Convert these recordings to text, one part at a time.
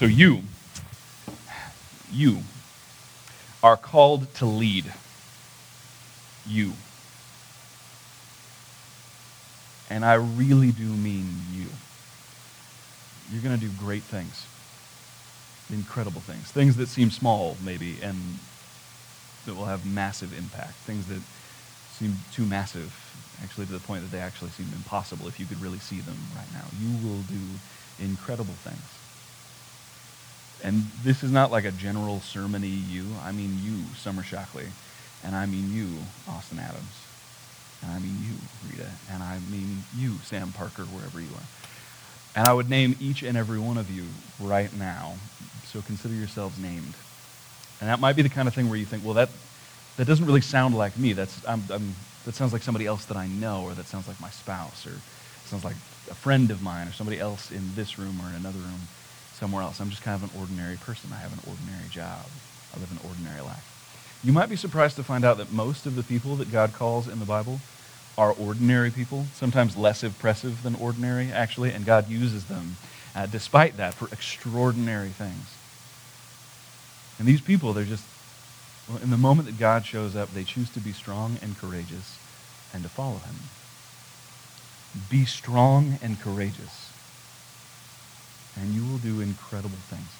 So you are called to lead. You. And I really do mean you. You're going to do great things. Incredible things. Things that seem small, maybe, and that will have massive impact. Things that seem too massive, actually, to the point that they actually seem impossible if you could really see them right now. You will do incredible things. And this is not like a general sermon-y you. I mean you, Summer Shockley. And I mean you, Austin Adams. And I mean you, Rita. And I mean you, Sam Parker, wherever you are. And I would name each and every one of you right now. So consider yourselves named. And that might be the kind of thing where you think, well, that doesn't really sound like me. That sounds like somebody else that I know, or that sounds like my spouse, or sounds like a friend of mine, or somebody else in this room or in another room somewhere else. I'm just kind of an ordinary person. I have an ordinary job. I live an ordinary life. You might be surprised to find out that most of the people that God calls in the Bible are ordinary people, sometimes less impressive than ordinary, actually, and God uses them, despite that, for extraordinary things. And these people, they're just, well, in the moment that God shows up, they choose to be strong and courageous and to follow him. Be strong and courageous, and you will do incredible things.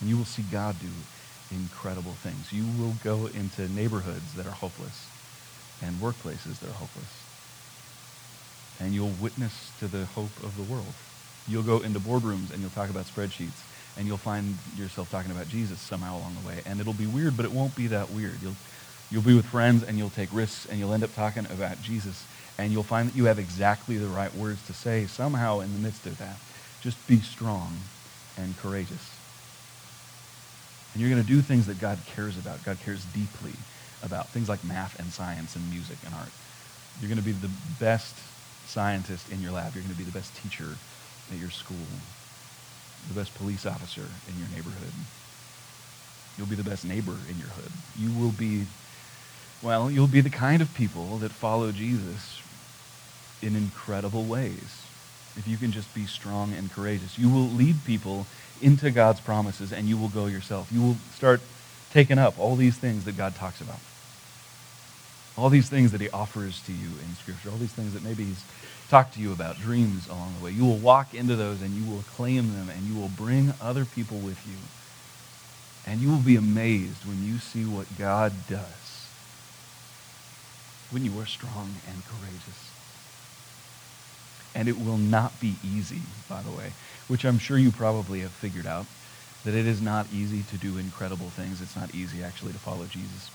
And you will see God do incredible things. You will go into neighborhoods that are hopeless and workplaces that are hopeless. And you'll witness to the hope of the world. You'll go into boardrooms and you'll talk about spreadsheets, and you'll find yourself talking about Jesus somehow along the way. And it'll be weird, but it won't be that weird. You'll be with friends and you'll take risks and you'll end up talking about Jesus, and you'll find that you have exactly the right words to say somehow in the midst of that. Just be strong and courageous. And you're going to do things that God cares about. God cares deeply about things like math and science and music and art. You're going to be the best scientist in your lab. You're going to be the best teacher at your school, the best police officer in your neighborhood. You'll be the best neighbor in your hood. You will be, well, you'll be the kind of people that follow Jesus in incredible ways. If you can just be strong and courageous, you will lead people into God's promises, and you will go yourself. You will start taking up all these things that God talks about, all these things that he offers to you in Scripture, all these things that maybe he's talked to you about, dreams along the way. You will walk into those, and you will claim them, and you will bring other people with you. And you will be amazed when you see what God does when you are strong and courageous. And it will not be easy, by the way, which I'm sure you probably have figured out, that it is not easy to do incredible things. It's not easy, actually, to follow Jesus.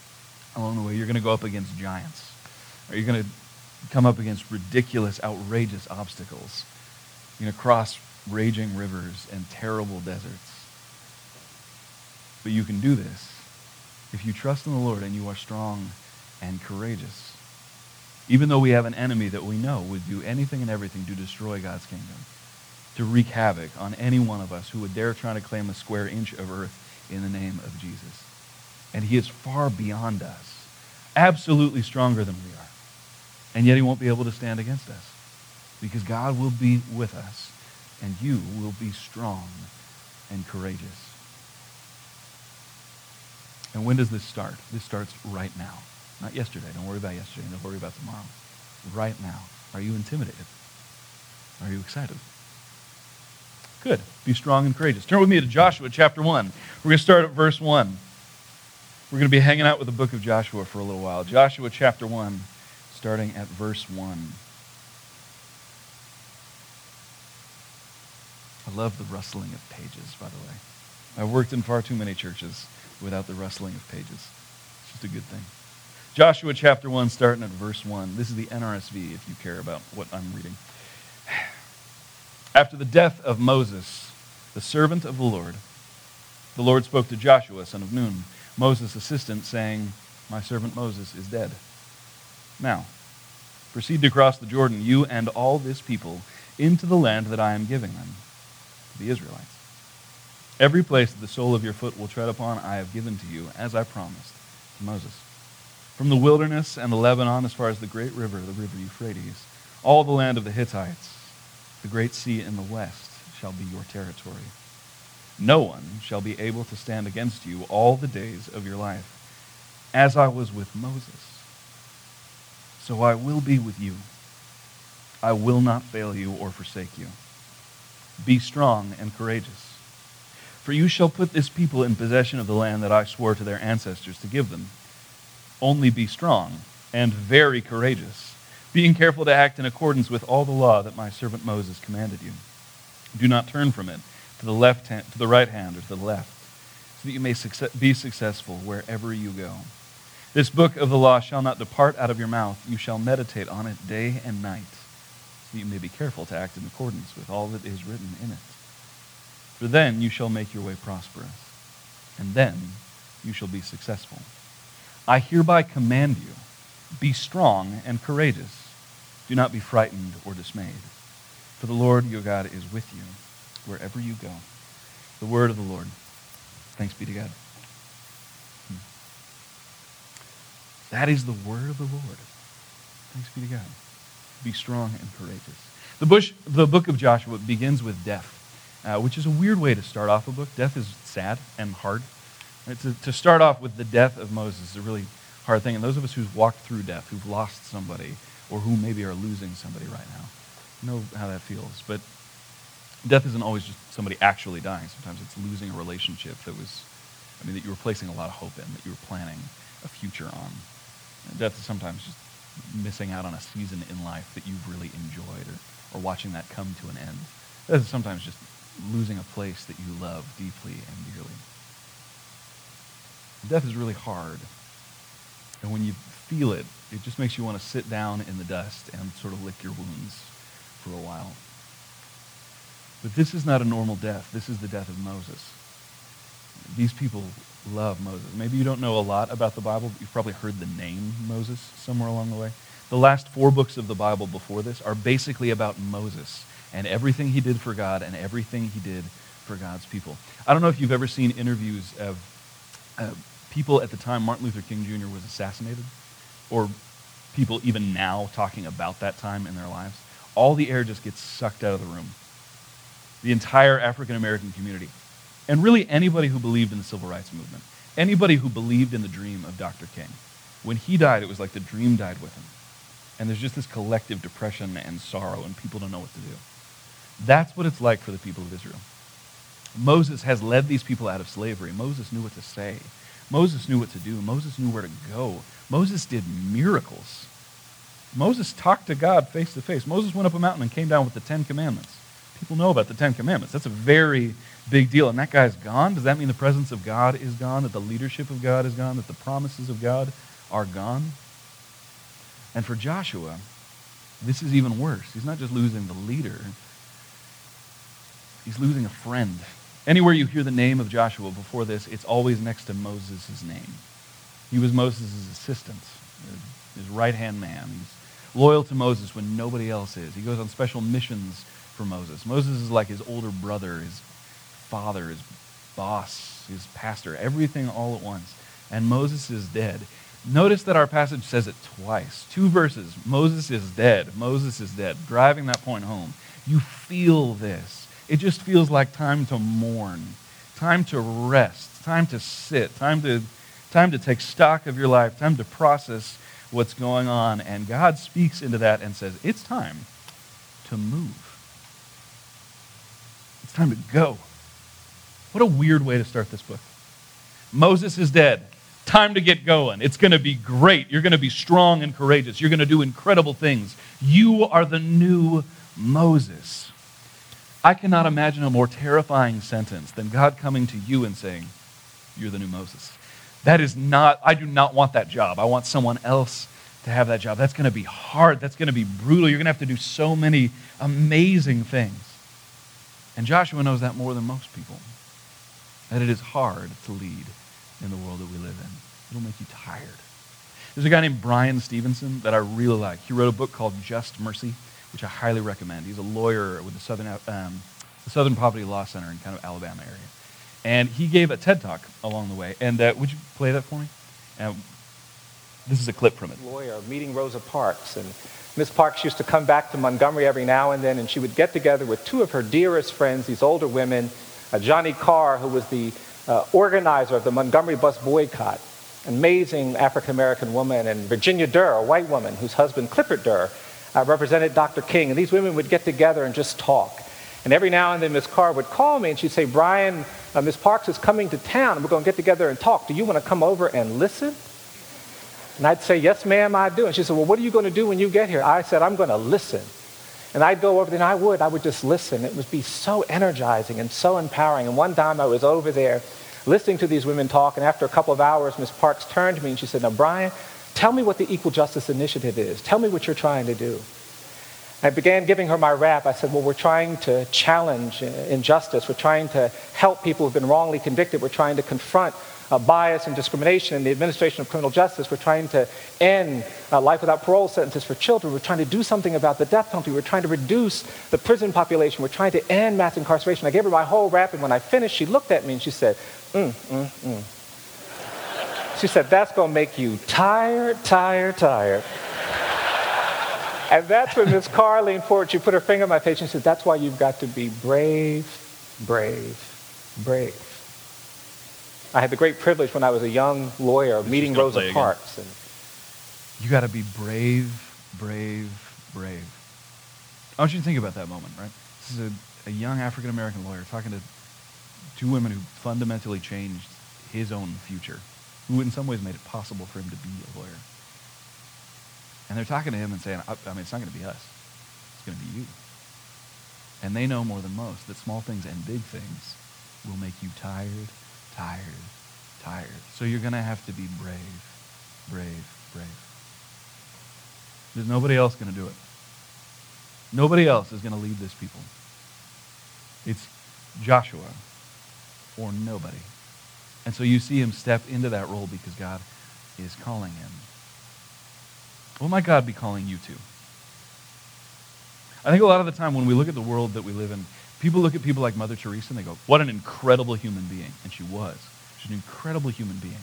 Along the way, you're going to go up against giants, or you're going to come up against ridiculous, outrageous obstacles. You're going to cross raging rivers and terrible deserts. But you can do this if you trust in the Lord and you are strong and courageous. Even though we have an enemy that we know would do anything and everything to destroy God's kingdom, to wreak havoc on any one of us who would dare try to claim a square inch of earth in the name of Jesus. And he is far beyond us, absolutely stronger than we are. And yet he won't be able to stand against us, because God will be with us, and you will be strong and courageous. And when does this start? This starts right now. Not yesterday. Don't worry about yesterday. Don't worry about tomorrow. Right now. Are you intimidated? Are you excited? Good. Be strong and courageous. Turn with me to Joshua chapter 1. We're going to start at verse 1. We're going to be hanging out with the book of Joshua for a little while. Joshua chapter 1, starting at verse 1. I love the rustling of pages, by the way. I've worked in far too many churches without the rustling of pages. It's just a good thing. Joshua chapter 1, starting at verse 1. This is the NRSV, if you care about what I'm reading. After the death of Moses, the servant of the Lord spoke to Joshua, son of Nun, Moses' assistant, saying, "My servant Moses is dead. Now, proceed to cross the Jordan, you and all this people, into the land that I am giving them, the Israelites. Every place that the sole of your foot will tread upon, I have given to you, as I promised to Moses. From the wilderness and the Lebanon as far as the great river, the river Euphrates, all the land of the Hittites, the great sea in the west shall be your territory. No one shall be able to stand against you all the days of your life. As I was with Moses, so I will be with you. I will not fail you or forsake you. Be strong and courageous, for you shall put this people in possession of the land that I swore to their ancestors to give them. Only be strong and very courageous, being careful to act in accordance with all the law that my servant Moses commanded you. Do not turn from it to the left hand, to the right hand, or to the left, so that you may be successful wherever you go. This book of the law shall not depart out of your mouth. You shall meditate on it day and night, that you may be careful to act in accordance with all that is written in it. For then you shall make your way prosperous, and then you shall be successful. I hereby command you, be strong and courageous. Do not be frightened or dismayed, for the Lord your God is with you wherever you go. The word of the Lord. Thanks be to God. That is the word of the Lord. Thanks be to God. Be strong and courageous. The book of Joshua begins with death, which is a weird way to start off a book. Death is sad and hard. Right? To start off with the death of Moses is a really hard thing. And those of us who've walked through death, who've lost somebody, or who maybe are losing somebody right now, know how that feels. But death isn't always just somebody actually dying. Sometimes it's losing a relationship that you were placing a lot of hope in, that you were planning a future on. And death is sometimes just missing out on a season in life that you've really enjoyed, or watching that come to an end. That is sometimes just losing a place that you love deeply and dearly. Death is really hard, and when you feel it, it just makes you want to sit down in the dust and sort of lick your wounds for a while. But this is not a normal death. This is the death of Moses. These people love Moses. Maybe you don't know a lot about the Bible, but you've probably heard the name Moses somewhere along the way. The last four books of the Bible before this are basically about Moses and everything he did for God and everything he did for God's people. I don't know if you've ever seen interviews of people at the time Martin Luther King Jr. was assassinated, or people even now talking about that time in their lives. All the air just gets sucked out of the room. The entire African-American community, and really anybody who believed in the civil rights movement, anybody who believed in the dream of Dr. King. When he died, it was like the dream died with him. And there's just this collective depression and sorrow, and people don't know what to do. That's what it's like for the people of Israel. Moses has led these people out of slavery. Moses knew what to say. Moses knew what to do. Moses knew where to go. Moses did miracles. Moses talked to God face to face. Moses went up a mountain and came down with the 10 commandments. People know about the 10 commandments. That's a very big deal. And that guy's gone? Does that mean the presence of God is gone? That the leadership of God is gone? That the promises of God are gone? And for Joshua, this is even worse. He's not just losing the leader. He's losing a friend. Anywhere you hear the name of Joshua before this, it's always next to Moses' name. He was Moses' assistant, his right-hand man. He's loyal to Moses when nobody else is. He goes on special missions for Moses. Moses is like his older brother, his father, his boss, his pastor, everything all at once. And Moses is dead. Notice that our passage says it twice. 2 verses, Moses is dead, Moses is dead, driving that point home. You feel this. It just feels like time to mourn, time to rest, time to sit, time to take stock of your life, time to process what's going on. And God speaks into that and says, it's time to move. It's time to go. What a weird way to start this book. Moses is dead. Time to get going. It's going to be great. You're going to be strong and courageous. You're going to do incredible things. You are the new Moses. I cannot imagine a more terrifying sentence than God coming to you and saying, you're the new Moses. I do not want that job. I want someone else to have that job. That's going to be hard. That's going to be brutal. You're going to have to do so many amazing things. And Joshua knows that more than most people, that it is hard to lead in the world that we live in. It'll make you tired. There's a guy named Brian Stevenson that I really like. He wrote a book called Just Mercy, which I highly recommend. He's a lawyer with the Southern Poverty Law Center in kind of Alabama area. And he gave a TED Talk along the way. And would you play that for me? This is a clip from it. Lawyer meeting Rosa Parks, and Miss Parks used to come back to Montgomery every now and then, and she would get together with 2 of her dearest friends, these older women Johnny Carr, who was the organizer of the Montgomery Bus Boycott, an amazing African-American woman, and Virginia Durr, a white woman whose husband, Clifford Durr, represented Dr. King. And these women would get together and just talk. And every now and then, Ms. Carr would call me and she'd say, Brian, Ms. Parks is coming to town. We're going to get together and talk. Do you want to come over and listen? And I'd say, yes, ma'am, I do. And she said, well, what are you going to do when you get here? I said, I'm going to listen. And I'd go over there, and I would just listen. It would be so energizing and so empowering. And one time I was over there listening to these women talk, and after a couple of hours, Ms. Parks turned to me and she said, now, Brian, tell me what the Equal Justice Initiative is. Tell me what you're trying to do. I began giving her my rap. I said, well, we're trying to challenge injustice. We're trying to help people who've been wrongly convicted. We're trying to confront bias and discrimination in the administration of criminal justice. We're trying to end life without parole sentences for children. We're trying to do something about the death penalty. We're trying to reduce the prison population. We're trying to end mass incarceration. I gave her my whole rap, and when I finished, she looked at me and she said, She said, that's going to make you tired. And that's when Ms. Carr leaned forward. She put her finger on my face and said, that's why you've got to be brave. I had the great privilege when I was a young lawyer of meeting Rosa Parks. And you got to be brave. I want you to think about that moment, right? This is a young African-American lawyer talking to two women who fundamentally changed his own future, who in some ways made it possible for him to be a lawyer. And they're talking to him and saying, it's not going to be us. It's going to be you. And they know more than most that small things and big things will make you tired. So you're going to have to be brave. There's nobody else going to do it. Nobody else is going to lead this people. It's Joshua or nobody. And so you see him step into that role because God is calling him. What might God be calling you to? I think a lot of the time when we look at the world that we live in, people look at people like Mother Teresa and they go, what an incredible human being. And she was. She's an incredible human being.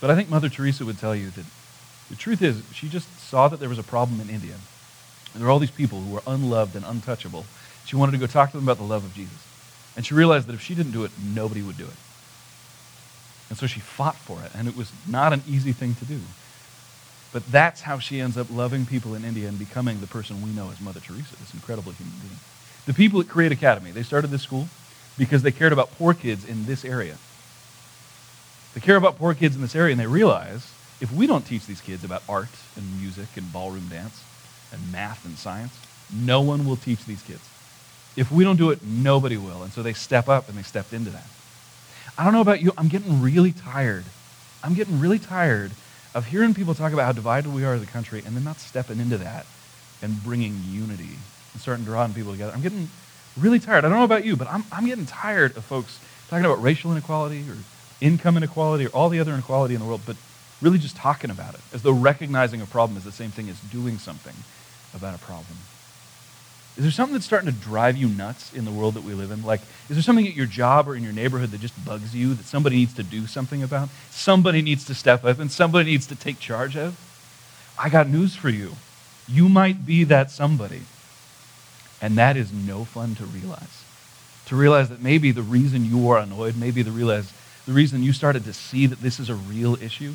But I think Mother Teresa would tell you that the truth is she just saw that there was a problem in India. And there were all these people who were unloved and untouchable. She wanted to go talk to them about the love of Jesus. And she realized that if she didn't do it, nobody would do it. And so she fought for it. And it was not an easy thing to do. But that's how she ends up loving people in India and becoming the person we know as Mother Teresa, this incredible human being. The people at Create Academy, they started this school because they cared about poor kids in this area. They care about poor kids in this area, and they realize if we don't teach these kids about art and music and ballroom dance and math and science, no one will teach these kids. If we don't do it, nobody will. And so they step up, and they stepped into that. I don't know about you, I'm getting really tired of hearing people talk about how divided we are as a country and then not stepping into that and bringing unity and starting to draw people together. I'm getting really tired. I don't know about you, but I'm getting tired of folks talking about racial inequality or income inequality or all the other inequality in the world, but really just talking about it as though recognizing a problem is the same thing as doing something about a problem. Is there something that's starting to drive you nuts in the world that we live in? Like, is there something at your job or in your neighborhood that just bugs you that somebody needs to do something about? Somebody needs to step up and somebody needs to take charge of? I got news for you. You might be that somebody. And that is no fun to realize. To realize that maybe the reason you are annoyed, maybe the reason you started to see that this is a real issue